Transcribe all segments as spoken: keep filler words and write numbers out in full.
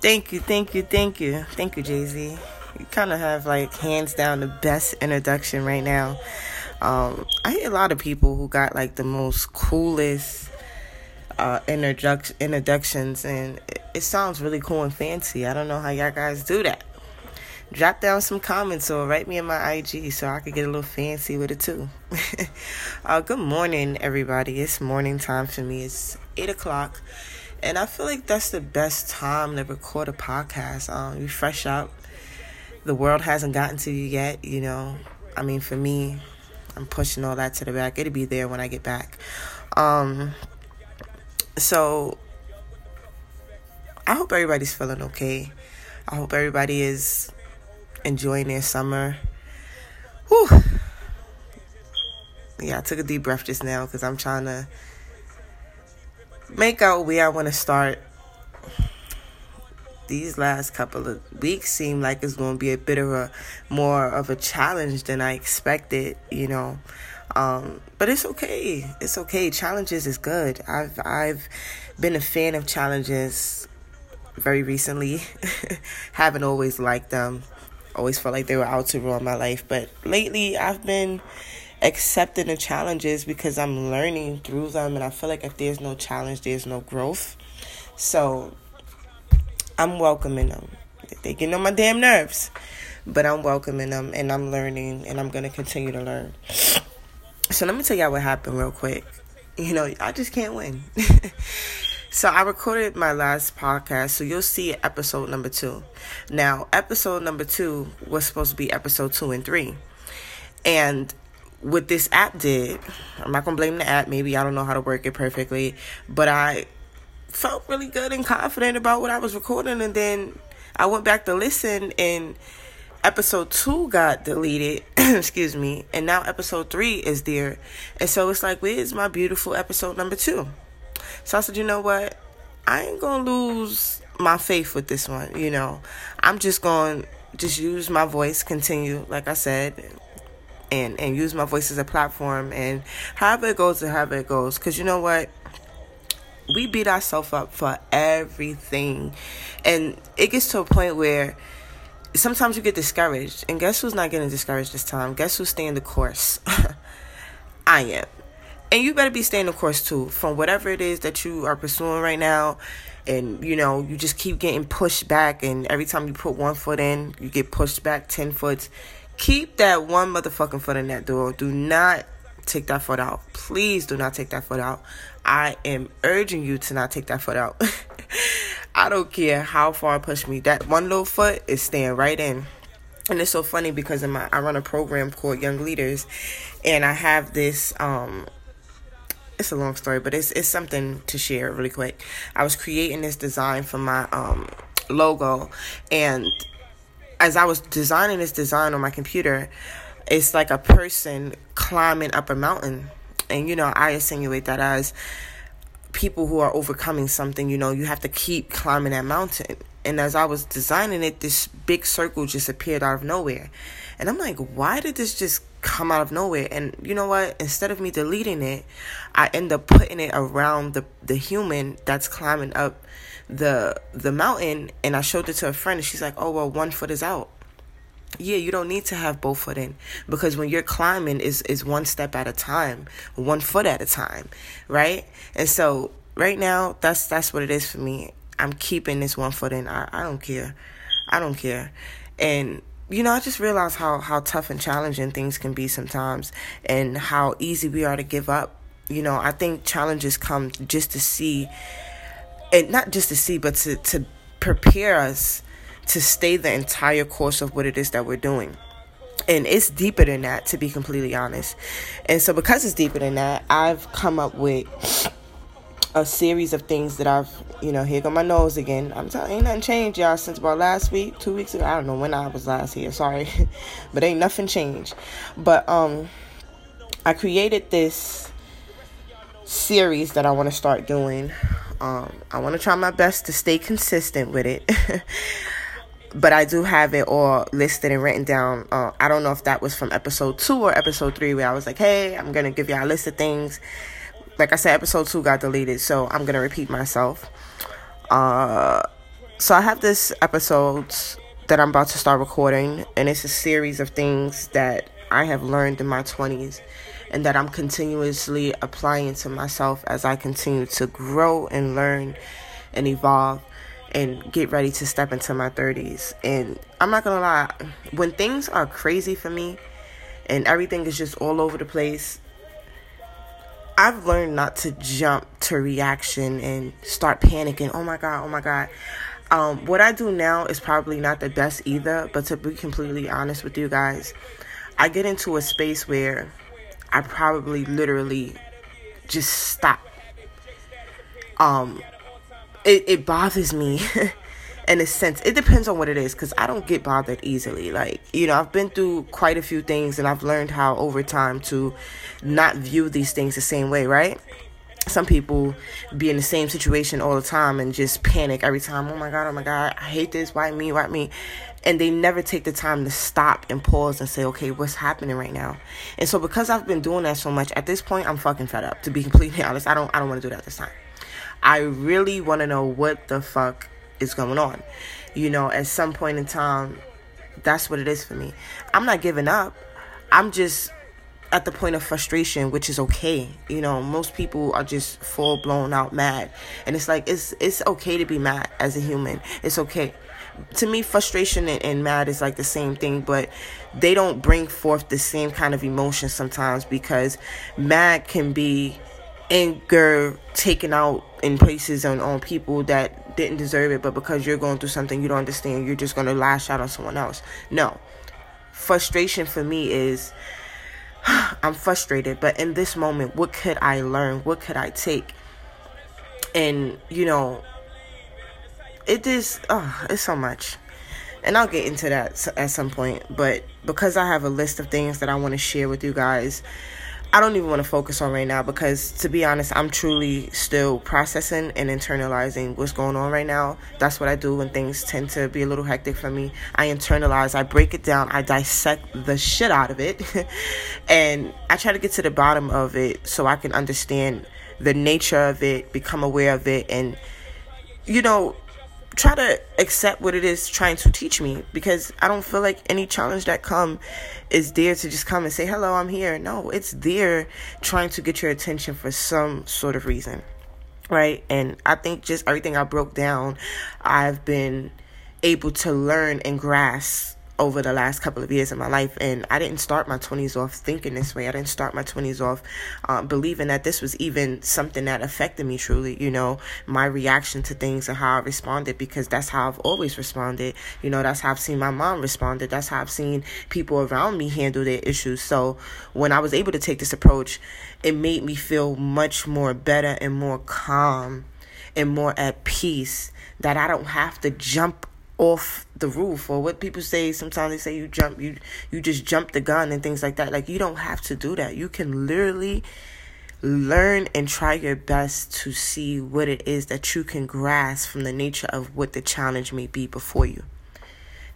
Thank you, thank you, thank you. Thank you, Jay-Z. You kind of have, like, hands down the best introduction right now. Um, I hear a lot of people who got, like, the most coolest uh, introduc- introductions, and it, it sounds really cool and fancy. I don't know how y'all guys do that. Drop down some comments or write me in my I G so I could get a little fancy with it, too. uh, good morning, everybody. It's morning time for me. It's eight o'clock. And I feel like that's the best time to record a podcast. Um, you fresh out. The world hasn't gotten to you yet, you know. I mean, for me, I'm pushing all that to the back. It'll be there when I get back. Um, so, I hope everybody's feeling okay. I hope everybody is enjoying their summer. Whew. Yeah, I took a deep breath just now because I'm trying to make out where I want to start. These last couple of weeks seem like it's going to be a bit of a more of a challenge than I expected, you know. Um, but it's okay. It's okay. Challenges is good. I've I've been a fan of challenges very recently. Haven't always liked them. Always felt like they were out to ruin my life. But lately, I've been accepting the challenges because I'm learning through them, and I feel like if there's no challenge, there's no growth. So I'm welcoming them. They're getting on my damn nerves, but I'm welcoming them, and I'm learning, and I'm gonna continue to learn. So let me tell y'all what happened real quick. You know, I just can't win. So I recorded my last podcast, so you'll see episode number two. Now, episode number two was supposed to be episode two and three, and what this app did, I'm not going to blame the app. Maybe I don't know how to work it perfectly. But I felt really good and confident about what I was recording. And then I went back to listen, and episode two got deleted. Excuse me. And now episode three is there. And so it's like, where's my beautiful episode number two? So I said, you know what? I ain't going to lose my faith with this one. You know, I'm just going to just use my voice, continue, like I said, and and use my voice as a platform, and however it goes and however it goes. Because you know what? We beat ourselves up for everything. And it gets to a point where sometimes you get discouraged. And guess who's not getting discouraged this time? Guess who's staying the course? I am. And you better be staying the course too. From whatever it is that you are pursuing right now. And, you know, you just keep getting pushed back. And every time you put one foot in, you get pushed back ten foot. Keep that one motherfucking foot in that door. Do not take that foot out. Please do not take that foot out. I am urging you to not take that foot out. I don't care how far it pushed me. That one little foot is staying right in. And it's so funny because in my I run a program called Young Leaders. And I have this, um, it's a long story, but it's, it's something to share really quick. I was creating this design for my um, logo, and as I was designing this design on my computer, it's like a person climbing up a mountain. And, you know, I insinuate that as people who are overcoming something, you know, you have to keep climbing that mountain. And as I was designing it, this big circle just appeared out of nowhere. And I'm like, why did this just come out of nowhere? And you know what? Instead of me deleting it, I end up putting it around the, the human that's climbing up the the mountain. And I showed it to a friend, and she's like, oh, well, one foot is out. Yeah, you don't need to have both foot in, because when you're climbing is is one step at a time, one foot at a time, right? And so right now, that's that's what it is for me. I'm keeping this one foot in. I, I don't care. I don't care. And you know, I just realized how how tough and challenging things can be sometimes, and how easy we are to give up. You know, I think challenges come just to see. And not just to see, but to, to prepare us to stay the entire course of what it is that we're doing. And it's deeper than that, to be completely honest. And so because it's deeper than that, I've come up with a series of things that I've, you know, here go my nose again. I'm telling you, ain't nothing changed, y'all, since about last week, two weeks ago. I don't know when I was last here, sorry. But ain't nothing changed. But um, I created this series that I want to start doing. Um, I want to try my best to stay consistent with it, but I do have it all listed and written down. Uh, I don't know if that was from episode two or episode three, where I was like, hey, I'm going to give y'all a list of things. Like I said, episode two got deleted, so I'm going to repeat myself. Uh, So I have this episode that I'm about to start recording, and it's a series of things that I have learned in my twenties and that I'm continuously applying to myself as I continue to grow and learn and evolve and get ready to step into my thirties. And I'm not going to lie, when things are crazy for me and everything is just all over the place, I've learned not to jump to reaction and start panicking. Oh my God, oh my God. Um, what I do now is probably not the best either, but to be completely honest with you guys, I get into a space where I probably literally just stop. Um, it, it bothers me in a sense. It depends on what it is, because I don't get bothered easily. Like, you know, I've been through quite a few things, and I've learned how over time to not view these things the same way, right? Some people be in the same situation all the time and just panic every time. Oh my God, oh my God, I hate this. Why me? Why me? And they never take the time to stop and pause and say, okay, what's happening right now? And so because I've been doing that so much, at this point, I'm fucking fed up. To be completely honest, I don't I don't want to do that this time. I really want to know what the fuck is going on. You know, at some point in time, that's what it is for me. I'm not giving up. I'm just at the point of frustration, which is okay. You know, most people are just full blown out mad, and it's like it's it's okay to be mad as a human. It's okay. To me, frustration and, and mad is like the same thing, but they don't bring forth the same kind of emotion sometimes, because mad can be anger taken out in places and on people that didn't deserve it, but because you're going through something you don't understand, you're just going to lash out on someone else. No, frustration for me is, I'm frustrated, but in this moment, what could I learn? What could I take? And, you know, it is, oh, it's so much. And I'll get into that at some point. But because I have a list of things that I want to share with you guys, I don't even want to focus on right now, because, to be honest, I'm truly still processing and internalizing what's going on right now. That's what I do when things tend to be a little hectic for me. I internalize, I break it down, I dissect the shit out of it, and I try to get to the bottom of it so I can understand the nature of it, become aware of it, and, you know, try to accept what it is trying to teach me, because I don't feel like any challenge that come is there to just come and say, hello, I'm here. No, it's there trying to get your attention for some sort of reason, right? And I think just everything I broke down, I've been able to learn and grasp over the last couple of years of my life. And I didn't start my twenties off thinking this way. I didn't start my twenties off um, believing that this was even something that affected me truly, you know, my reaction to things and how I responded, because that's how I've always responded. You know, that's how I've seen my mom responded. That's how I've seen people around me handle their issues. So when I was able to take this approach, it made me feel much more better and more calm and more at peace, that I don't have to jump off the roof, or what people say sometimes, they say you jump you you just jump the gun and things like that. Like, you don't have to do that. You can literally learn and try your best to see what it is that you can grasp from the nature of what the challenge may be before you.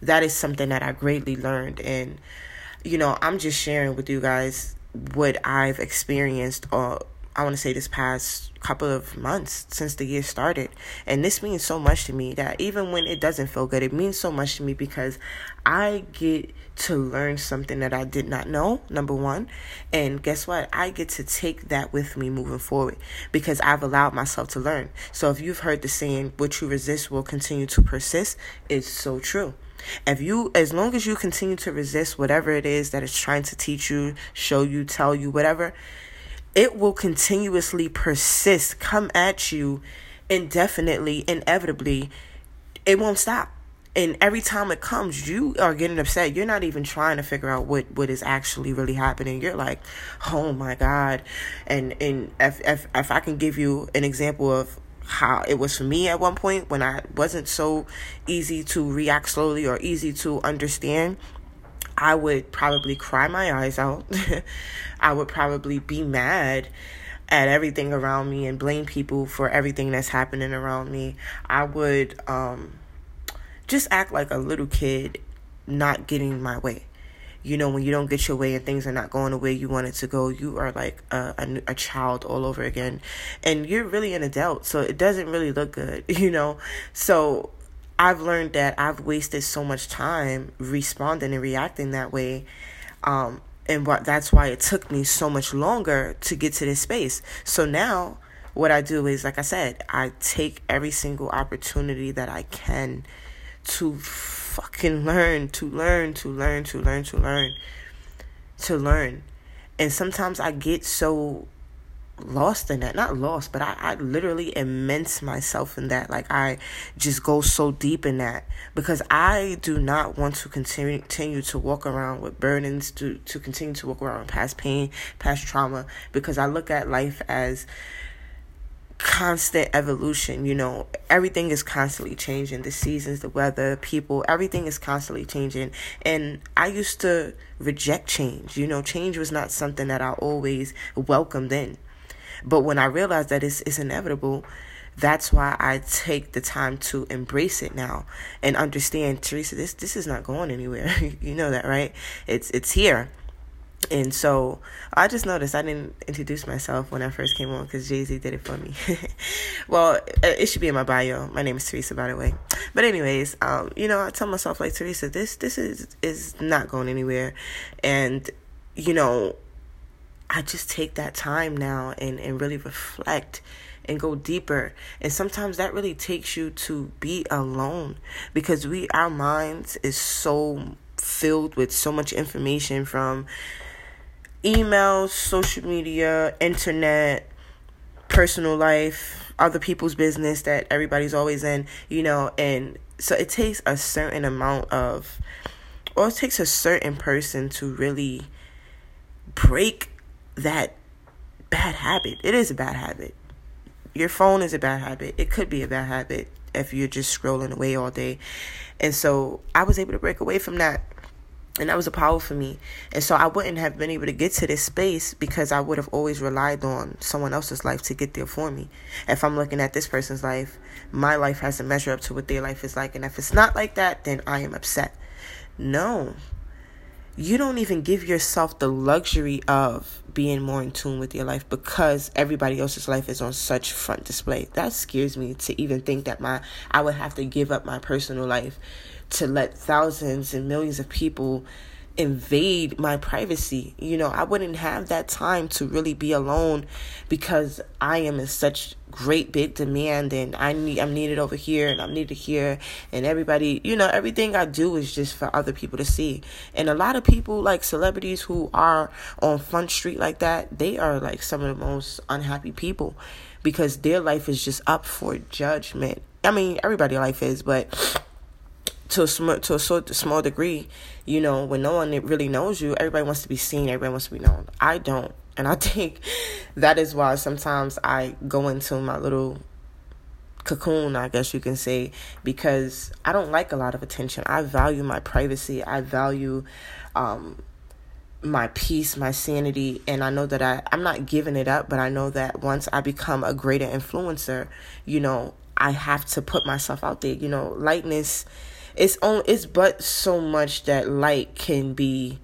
That is something that I greatly learned, and, you know, I'm just sharing with you guys what I've experienced, or I want to say this past couple of months since the year started. And this means so much to me, that even when it doesn't feel good, it means so much to me, because I get to learn something that I did not know, number one. And guess what? I get to take that with me moving forward, because I've allowed myself to learn. So if you've heard the saying, what you resist will continue to persist, it's so true. If you, as long as you continue to resist whatever it is that it's trying to teach you, show you, tell you, whatever, it will continuously persist, come at you indefinitely, inevitably. It won't stop. And every time it comes, you are getting upset. You're not even trying to figure out what, what is actually really happening. You're like, oh my God. And and if, if if I can give you an example of how it was for me at one point, when I wasn't so easy to react slowly or easy to understand, I would probably cry my eyes out. I would probably be mad at everything around me and blame people for everything that's happening around me. I would um, just act like a little kid not getting my way. You know, when you don't get your way and things are not going the way you want it to go, you are like a, a, a child all over again. And you're really an adult, so it doesn't really look good, you know. So I've learned that I've wasted so much time responding and reacting that way. Um, and what, that's why it took me so much longer to get to this space. So now what I do is, like I said, I take every single opportunity that I can to fucking learn, to learn, to learn, to learn, to learn, to learn. And sometimes I get so lost in that. Not lost, but I, I literally immerse myself in that. Like, I just go so deep in that because I do not want to continue, continue to walk around with burdens, to, to continue to walk around with past pain, past trauma, because I look at life as constant evolution. You know, everything is constantly changing. The seasons, the weather, people, everything is constantly changing. And I used to reject change. You know, change was not something that I always welcomed in. But when I realized that it's, it's inevitable, that's why I take the time to embrace it now and understand, Teresa, this this is not going anywhere. You know that, right? It's it's here. And so I just noticed I didn't introduce myself when I first came on because Jay-Z did it for me. Well, it should be in my bio. My name is Teresa, by the way. But anyways, um, you know, I tell myself, like, Teresa, this this is is not going anywhere. And, you know, I just take that time now and, and really reflect and go deeper. And sometimes that really takes you to be alone because we our minds is so filled with so much information from emails, social media, internet, personal life, other people's business that everybody's always in, you know, and so it takes a certain amount of, or it takes a certain person to really break that bad habit. It is a bad habit. Your phone is a bad habit. It could be a bad habit if you're just scrolling away all day. And so I was able to break away from that. And that was a power for me. And so I wouldn't have been able to get to this space because I would have always relied on someone else's life to get there for me. If I'm looking at this person's life, my life has to measure up to what their life is like. And if it's not like that, then I am upset. No. You don't even give yourself the luxury of being more in tune with your life because everybody else's life is on such front display. That scares me to even think that my I would have to give up my personal life to let thousands and millions of people invade my privacy. You know, I wouldn't have that time to really be alone because I am in such great big demand and I need, I'm needed over here and I'm needed here and everybody, you know, everything I do is just for other people to see. And a lot of people, like celebrities who are on Front Street like that, they are like some of the most unhappy people because their life is just up for judgment. I mean, everybody's life is, but to a small, to a small degree, you know, when no one really knows you, everybody wants to be seen, everybody wants to be known. I don't. And I think that is why sometimes I go into my little cocoon, I guess you can say, because I don't like a lot of attention. I value my privacy. I value um, my peace, my sanity. And I know that I, I'm not giving it up, but I know that once I become a greater influencer, you know, I have to put myself out there. You know, lightness, It's on. It's but so much that light can be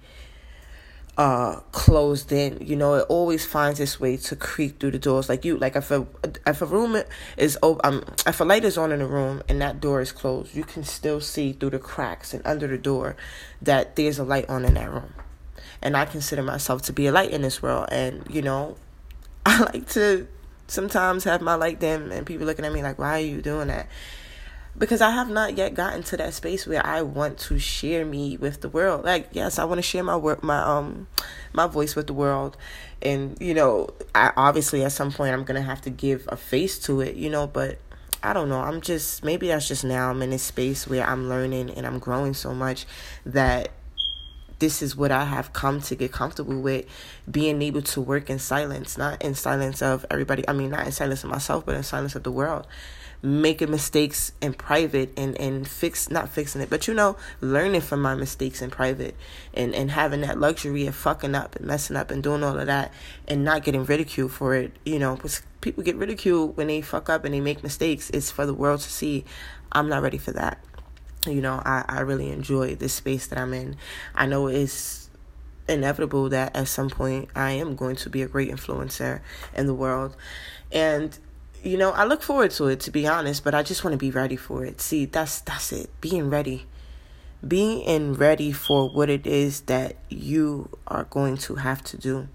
uh, closed in. You know, it always finds its way to creep through the doors. Like you, like if a if a room is um if a light is on in a room and that door is closed, you can still see through the cracks and under the door that there's a light on in that room. And I consider myself to be a light in this world. And you know, I like to sometimes have my light dim and people looking at me like, "Why are you doing that?" Because I have not yet gotten to that space where I want to share me with the world. Like, yes, I want to share my work, my um, my voice with the world. And, you know, I obviously at some point I'm going to have to give a face to it, you know. But I don't know. I'm just, maybe that's just now I'm in this space where I'm learning and I'm growing so much that this is what I have come to get comfortable with, being able to work in silence, not in silence of everybody. I mean, not in silence of myself, but in silence of the world. Making mistakes in private and, and fix, not fixing it, but, you know, learning from my mistakes in private and, and having that luxury of fucking up and messing up and doing all of that and not getting ridiculed for it. You know, because people get ridiculed when they fuck up and they make mistakes. It's for the world to see. I'm not ready for that. You know, I, I really enjoy this space that I'm in. I know it's inevitable that at some point I am going to be a great influencer in the world. And you know, I look forward to it, to be honest, but I just want to be ready for it. See, that's that's it. Being ready. Being ready for what it is that you are going to have to do.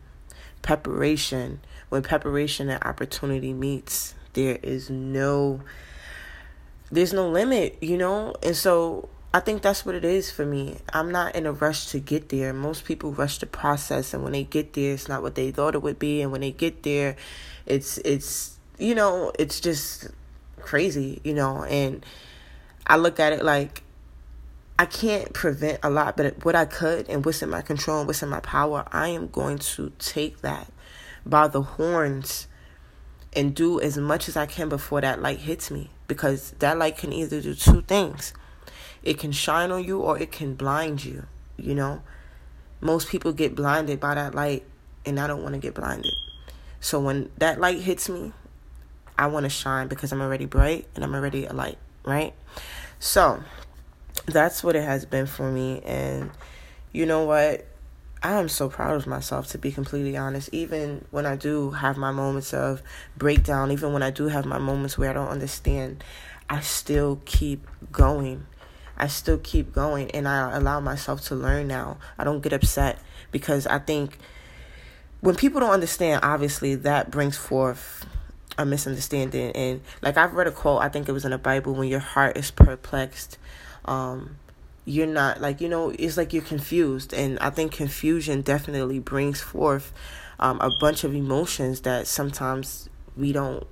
Preparation. When preparation and opportunity meets, there is no, there's no limit, you know? And so I think that's what it is for me. I'm not in a rush to get there. Most people rush the process, and when they get there, it's not what they thought it would be. And when they get there, it's, it's, you know, it's just crazy, you know? And I look at it like, I can't prevent a lot, but what I could and what's in my control and what's in my power, I am going to take that by the horns and do as much as I can before that light hits me. Because that light can either do two things. It can shine on you or it can blind you, you know. Most people get blinded by that light, and I don't want to get blinded. So when that light hits me, I want to shine because I'm already bright and I'm already a light, right? So that's what it has been for me. And you know what? I am so proud of myself, to be completely honest. Even when I do have my moments of breakdown, even when I do have my moments where I don't understand, I still keep going. I still keep going, and I allow myself to learn now. I don't get upset, because I think when people don't understand, obviously that brings forth a misunderstanding. And like, I've read a quote, I think it was in the Bible, when your heart is perplexed, Um, you're not, like, you know, it's like you're confused. And I think confusion definitely brings forth um, a bunch of emotions that sometimes we don't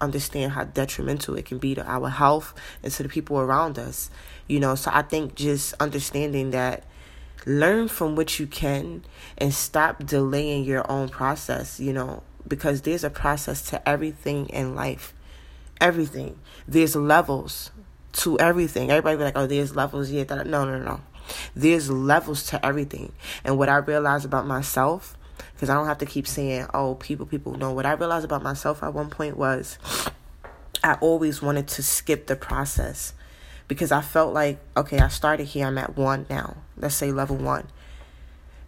understand how detrimental it can be to our health and to the people around us, you know. So I think just understanding that, learn from what you can and stop delaying your own process, you know, because there's a process to everything in life, everything. There's levels to everything. Everybody be like, oh, there's levels. Yeah, that, no, no, no. There's levels to everything. And what I realized about myself, because I don't have to keep saying, oh, people, people. No, what I realized about myself at one point was I always wanted to skip the process, because I felt like, okay, I started here. I'm at one now. Let's say level one.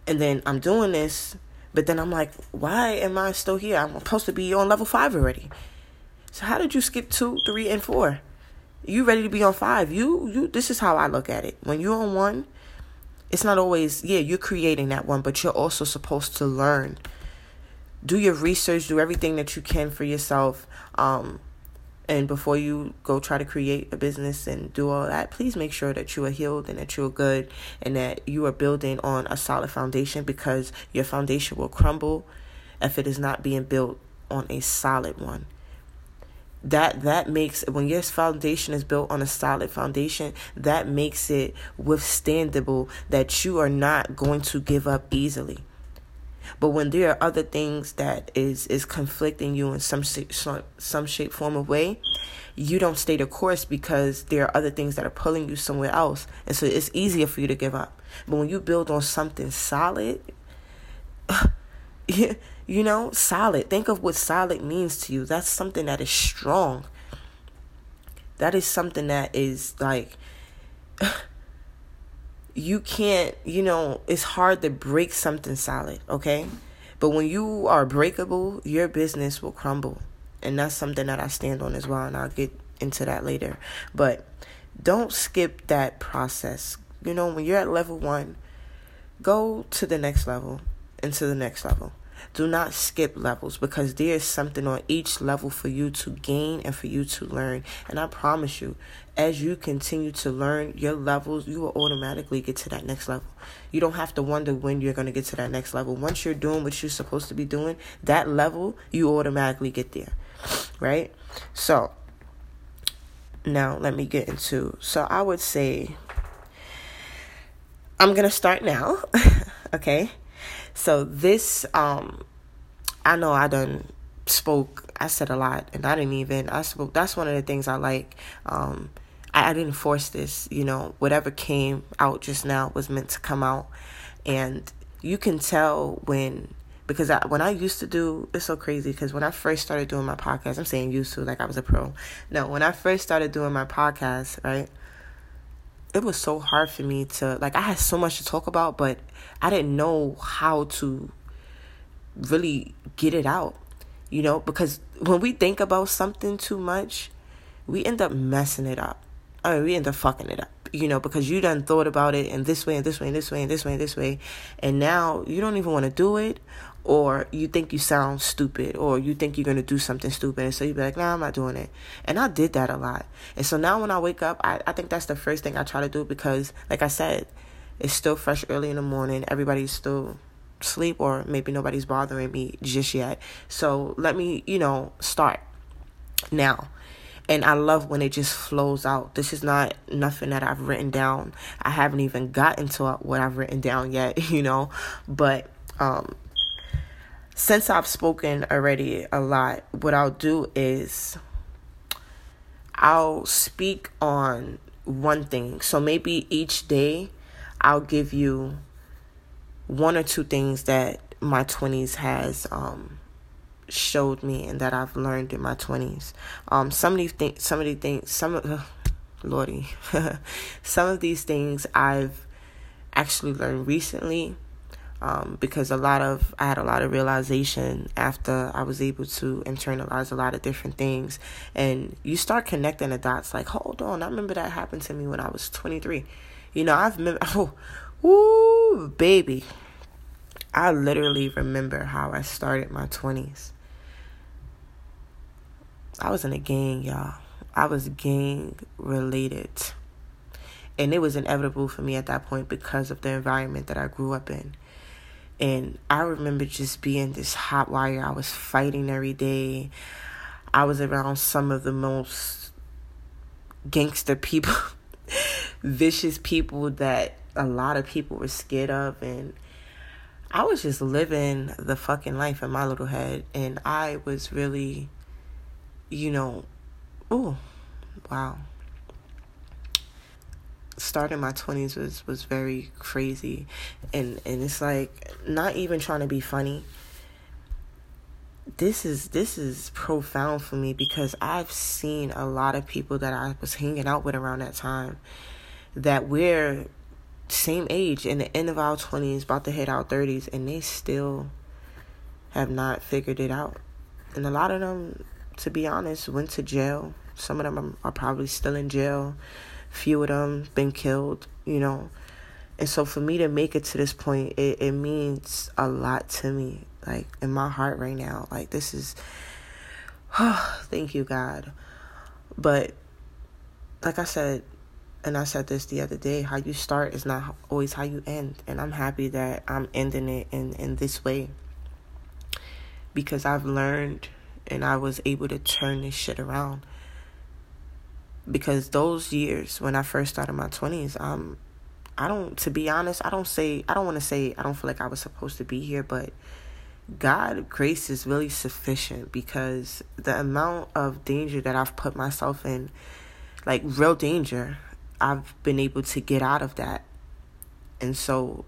And then I'm doing this, but then I'm like, why am I still here? I'm supposed to be on level five already. So how did you skip two, three, and four? You ready to be on five. You, you, this is how I look at it. When you're on one, it's not always, yeah, you're creating that one, but you're also supposed to learn. Do your research, do everything that you can for yourself. Um, and before you go try to create a business and do all that, please make sure that you are healed and that you are good and that you are building on a solid foundation, because your foundation will crumble if it is not being built on a solid one. That that makes, when your foundation is built on a solid foundation, that makes it withstandable, that you are not going to give up easily. But when there are other things that is, is conflicting you in some, some shape, form, or way, you don't stay the course, because there are other things that are pulling you somewhere else. And so it's easier for you to give up. But when you build on something solid, yeah. You know, solid. Think of what solid means to you. That's something that is strong. That is something that is like, you can't, you know, it's hard to break something solid, okay? But when you are breakable, your business will crumble. And that's something that I stand on as well, and I'll get into that later. But don't skip that process. You know, when you're at level one, go to the next level and to the next level. Do not skip levels, because there is something on each level for you to gain and for you to learn. And I promise you, as you continue to learn your levels, you will automatically get to that next level. You don't have to wonder when you're going to get to that next level. Once you're doing what you're supposed to be doing, that level, you automatically get there, right? So now let me get into, so I would say I'm going to start now, okay? So this, um, I know I done spoke, I said a lot, and I didn't even, I spoke, that's one of the things I like, um, I, I didn't force this, you know, whatever came out just now was meant to come out, and you can tell when, because I, when I used to do, it's so crazy, because when I first started doing my podcast, I'm saying used to, like I was a pro, no, when I first started doing my podcast, right, it was so hard for me to, like, I had so much to talk about, but I didn't know how to really get it out. You know, because when we think about something too much, we end up messing it up. I mean, we end up fucking it up, you know, because you done thought about it in this way and this way and this way and this way and this way. And now you don't even want to do it, or you think you sound stupid, or you think you're going to do something stupid. And so you be like, nah, I'm not doing it. And I did that a lot. And so now when I wake up, I, I think that's the first thing I try to do, because like I said, it's still fresh early in the morning. Everybody's still asleep, or maybe nobody's bothering me just yet. So let me, you know, start now. And I love when it just flows out. This is not nothing that I've written down. I haven't even gotten to what I've written down yet, you know. But um, since I've spoken already a lot, what I'll do is I'll speak on one thing. So maybe each day I'll give you one or two things that my twenties has um showed me and that I've learned in my twenties. Um, some of these things, some of these things, some of, uh, Lordy, some of these things I've actually learned recently, um, because a lot of, I had a lot of realization after I was able to internalize a lot of different things, and you start connecting the dots like, hold on, I remember that happened to me when I was twenty-three. You know, I've remember, oh, ooh, baby. I literally remember how I started my twenties. I was in a gang, y'all. I was gang related. And it was inevitable for me at that point because of the environment that I grew up in. And I remember just being this hot wire. I was fighting every day. I was around some of the most gangster people, vicious people that a lot of people were scared of, and I was just living the fucking life in my little head, and I was really, you know, ooh, wow. Starting my twenties was, was very crazy, and, and it's like, not even trying to be funny. This is, this is profound for me because I've seen a lot of people that I was hanging out with around that time that we're same age, in the end of our twenties, about to hit our thirties, and they still have not figured it out. And a lot of them, to be honest, went to jail. Some of them are probably still in jail. Few of them been killed, you know. And so for me to make it to this point, it, it means a lot to me, like in my heart right now. Like this is, oh, thank you, God. But like I said, and I said this the other day, how you start is not always how you end. And I'm happy that I'm ending it in, in this way. Because I've learned and I was able to turn this shit around. Because those years when I first started my twenties, um, I don't, to be honest, I don't say, I don't want to say, I don't feel like I was supposed to be here. But God's grace is really sufficient because the amount of danger that I've put myself in, like real danger, I've been able to get out of that. And so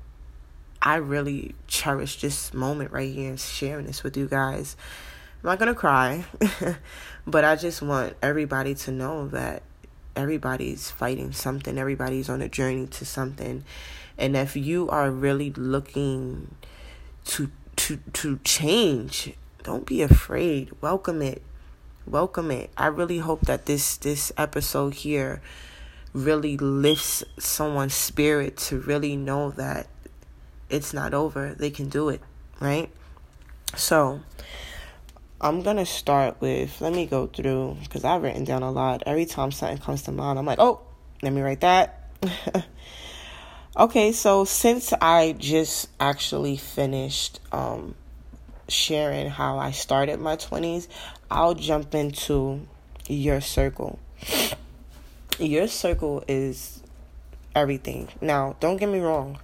I really cherish this moment right here and sharing this with you guys. I'm not going to cry, but I just want everybody to know that everybody's fighting something. Everybody's on a journey to something. And if you are really looking to to to change, don't be afraid. Welcome it. Welcome it. I really hope that this this episode here really lifts someone's spirit to really know that it's not over. They can do it, right? So I'm going to start with, let me go through, because I've written down a lot. Every time something comes to mind, I'm like, oh, let me write that. Okay, so since I just actually finished um, sharing how I started my twenties, I'll jump into your circle. Your circle is everything. Now, don't get me wrong.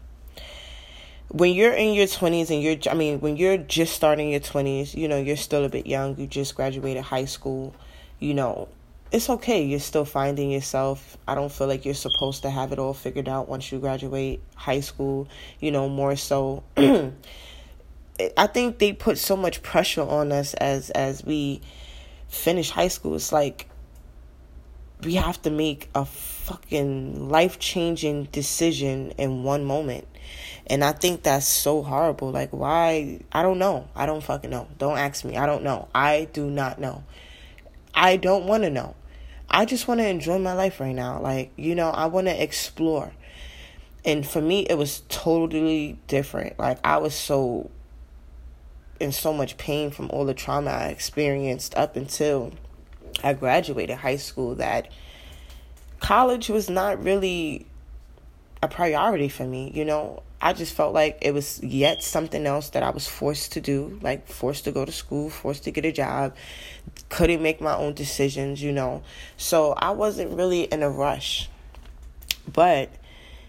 When you're in your twenties and you're, I mean, when you're just starting your twenties, you know, you're still a bit young. You just graduated high school. You know, it's okay. You're still finding yourself. I don't feel like you're supposed to have it all figured out once you graduate high school, you know, more so. I think they put so much pressure on us as, as we finish high school. It's like, we have to make a fucking life-changing decision in one moment. And I think that's so horrible. Like, why? I don't know. I don't fucking know. Don't ask me. I don't know. I do not know. I don't want to know. I just want to enjoy my life right now. Like, you know, I want to explore. And for me, it was totally different. Like, I was so in so much pain from all the trauma I experienced up until I graduated high school that college was not really a priority for me. You know, I just felt like it was yet something else that I was forced to do, like forced to go to school, forced to get a job, couldn't make my own decisions, you know. So I wasn't really in a rush. But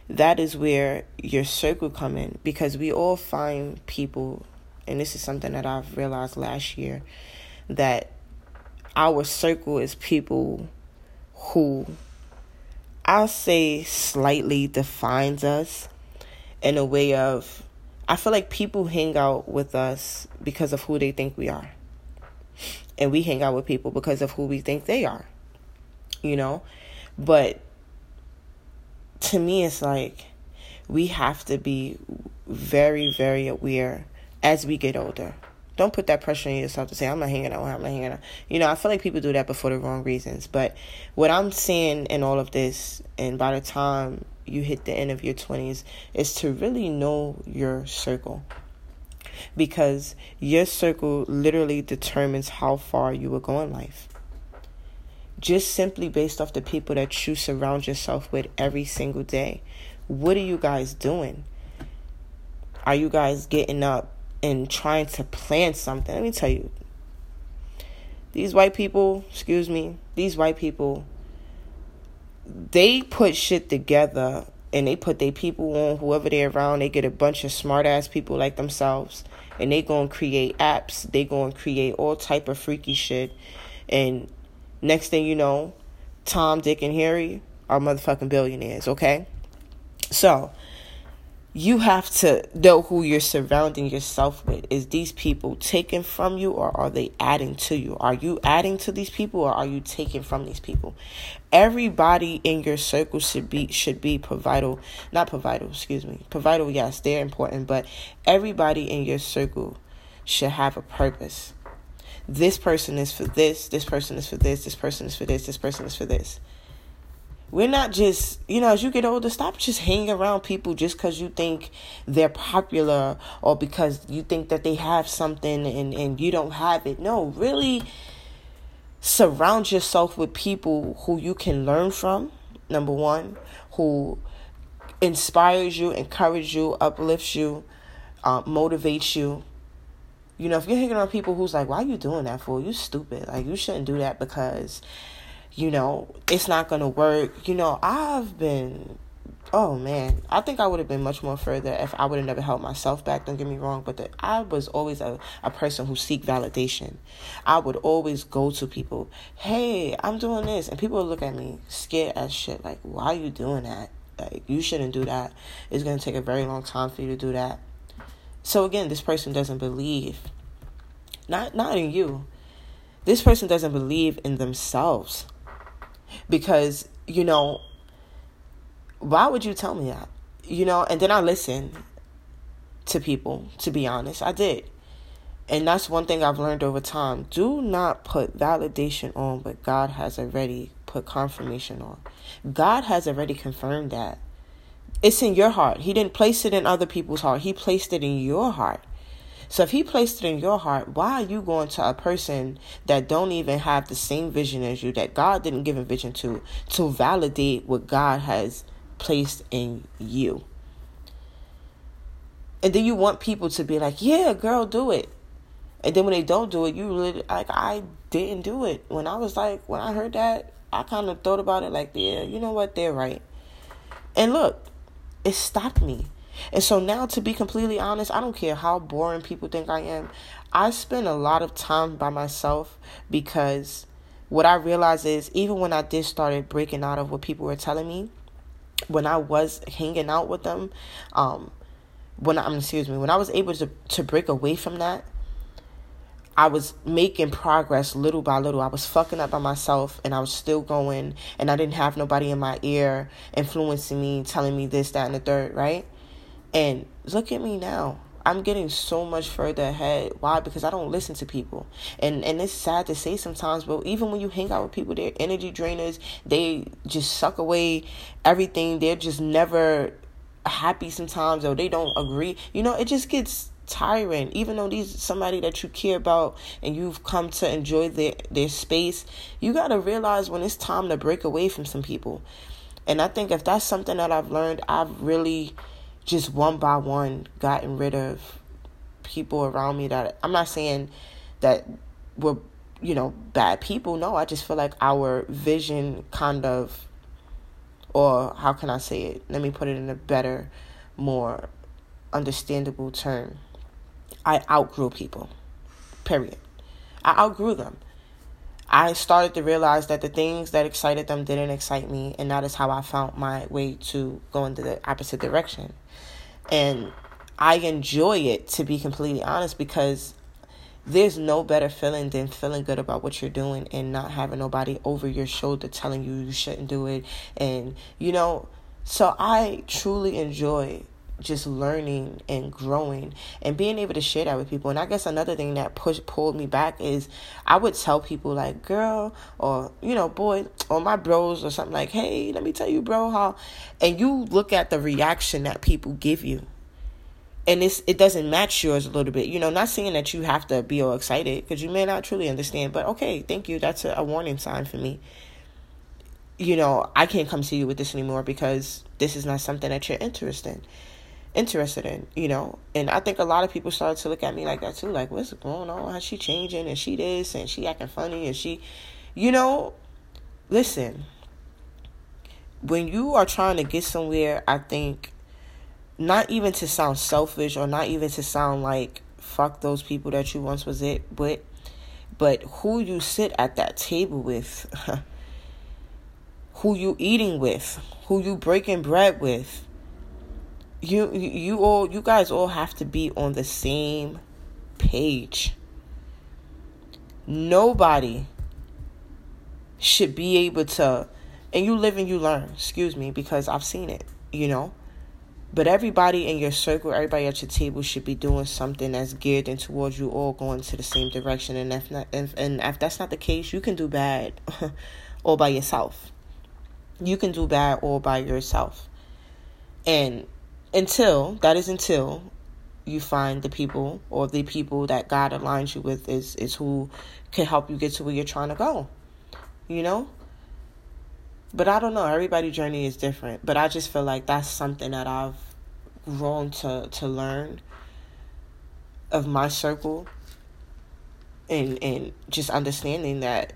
that is where your circle come in, because we all find people, and this is something that I've realized last year, that our circle is people who, I'll say, slightly defines us in a way of, I feel like people hang out with us because of who they think we are. And we hang out with people because of who we think they are, you know? But to me, it's like we have to be very, very aware as we get older. Don't put that pressure on yourself to say, I'm not hanging out with her, I'm not hanging out. You know, I feel like people do that but for the wrong reasons. But what I'm seeing in all of this, and by the time you hit the end of your twenties, is to really know your circle. Because your circle literally determines how far you will go in life. Just simply based off the people that you surround yourself with every single day. What are you guys doing? Are you guys getting up and trying to plan something? Let me tell you. These white people, excuse me, these white people, they put shit together and they put their people on, whoever they're around. They get a bunch of smart ass people like themselves and they gonna create apps. They gonna create all type of freaky shit. And next thing you know, Tom, Dick, and Harry are motherfucking billionaires, okay? So you have to know who you're surrounding yourself with. Is these people taken from you or are they adding to you? Are you adding to these people or are you taking from these people? Everybody in your circle should be should be providal, not providal, excuse me. Providal, yes, they're important, but everybody in your circle should have a purpose. This person is for this, this person is for this, this person is for this, this person is for this. We're not just, you know, as you get older, stop just hanging around people just because you think they're popular or because you think that they have something and, and you don't have it. No, really surround yourself with people who you can learn from, number one, who inspires you, encourages you, uplifts you, uh, motivates you. You know, if you're hanging around people who's like, why are you doing that for? You stupid. Like, you shouldn't do that because, you know, it's not going to work. You know, I've been, oh, man, I think I would have been much more further if I would have never held myself back. Don't get me wrong. But the, I was always a, a person who seek validation. I would always go to people. Hey, I'm doing this. And people would look at me scared as shit. Like, why are you doing that? Like, you shouldn't do that. It's going to take a very long time for you to do that. So, again, this person doesn't believe. Not, not in you. This person doesn't believe in themselves. Because, you know, why would you tell me that? You know, and then I listened to people, to be honest. I did. And that's one thing I've learned over time. Do not put validation on what God has already put confirmation on. God has already confirmed that. It's in your heart. He didn't place it in other people's heart. He placed it in your heart. So if he placed it in your heart, why are you going to a person that don't even have the same vision as you, that God didn't give a vision to, to validate what God has placed in you? And then you want people to be like, yeah, girl, do it. And then when they don't do it, you literally, like, I didn't do it. When I was like, when I heard that, I kind of thought about it like, yeah, you know what? They're right. And look, it stopped me. And so now, to be completely honest, I don't care how boring people think I am. I spend a lot of time by myself because what I realized is even when I did started breaking out of what people were telling me, when I was hanging out with them, um, when I, excuse me, when I was able to, to break away from that, I was making progress little by little. I was fucking up by myself and I was still going and I didn't have nobody in my ear influencing me, telling me this, that, and the third, right? And look at me now. I'm getting so much further ahead. Why? Because I don't listen to people. And and it's sad to say sometimes, but even when you hang out with people, they're energy drainers. They just suck away everything. They're just never happy sometimes, or they don't agree. You know, it just gets tiring. Even though these somebody that you care about and you've come to enjoy their, their space, you got to realize when it's time to break away from some people. And I think if that's something that I've learned, I've really just one by one gotten rid of people around me that I'm not saying that were, you know, bad people. No, I just feel like our vision kind of, or how can I say it? Let me put it in a better, more understandable term. I outgrew people, period. I outgrew them. I started to realize that the things that excited them didn't excite me, and that is how I found my way to go into the opposite direction. And I enjoy it, to be completely honest, because there's no better feeling than feeling good about what you're doing and not having nobody over your shoulder telling you you shouldn't do it. And, you know, so I truly enjoy just learning and growing and being able to share that with people. And I guess another thing that push pulled me back is I would tell people like, girl, or, you know, boy, or my bros or something like, hey, let me tell you, bro, how, and you look at the reaction that people give you. And it's, it doesn't match yours a little bit. You know, not saying that you have to be all excited because you may not truly understand, but okay, thank you. That's a, a warning sign for me. You know, I can't come see you with this anymore because this is not something that you're interested in. interested in, you know, and I think a lot of people started to look at me like that too, like, what's going on, how's she changing, and she this, and she acting funny, and she, you know, listen, when you are trying to get somewhere, I think, not even to sound selfish, or not even to sound like, fuck those people that you once was it with, but who you sit at that table with, who you eating with, who you breaking bread with, You you all you guys all have to be on the same page. Nobody should be able to, and you live and you learn, excuse me, because I've seen it, you know. But everybody in your circle, everybody at your table should be doing something that's geared in towards you all going to the same direction. And if not, if, and if that's not the case, you can do bad all by yourself. You can do bad all by yourself. And Until, that is until you find the people or the people that God aligns you with is, is who can help you get to where you're trying to go, you know? But I don't know. Everybody's journey is different. But I just feel like that's something that I've grown to, to learn of my circle and, and just understanding that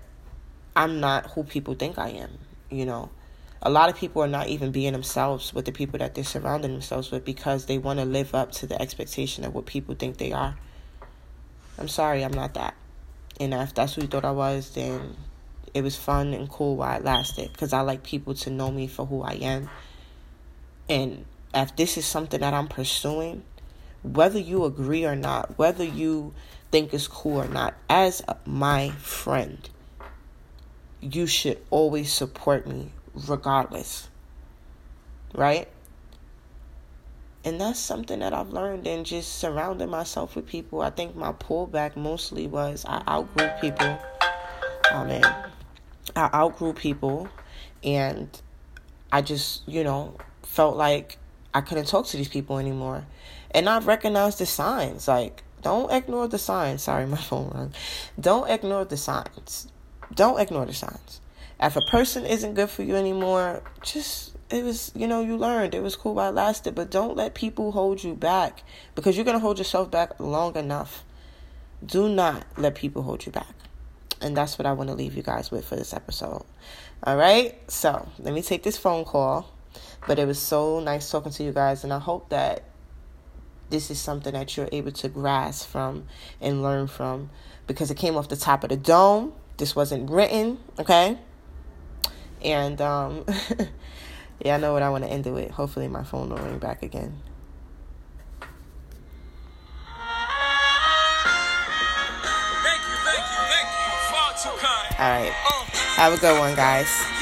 I'm not who people think I am, you know? A lot of people are not even being themselves with the people that they're surrounding themselves with because they want to live up to the expectation of what people think they are. I'm sorry, I'm not that. And if that's who you thought I was, then it was fun and cool while it lasted because I like people to know me for who I am. And if this is something that I'm pursuing, whether you agree or not, whether you think it's cool or not, as my friend, you should always support me. Regardless, right? And that's something that I've learned in just surrounding myself with people. I think my pullback mostly was I outgrew people. Oh, man. I outgrew people, and I just, you know, felt like I couldn't talk to these people anymore. And I've recognized the signs. Like, don't ignore the signs. Sorry, my phone rang. Don't ignore the signs. Don't ignore the signs. If a person isn't good for you anymore, just, it was, you know, you learned. It was cool while it lasted. But don't let people hold you back because you're going to hold yourself back long enough. Do not let people hold you back. And that's what I want to leave you guys with for this episode. All right? So let me take this phone call. But it was so nice talking to you guys. And I hope that this is something that you're able to grasp from and learn from because it came off the top of the dome. This wasn't written, okay? And, um, yeah, I know what I want to end it with. Hopefully my phone will ring back again. Thank you, thank you, thank you. Far too kind. All right. Have a good one, guys.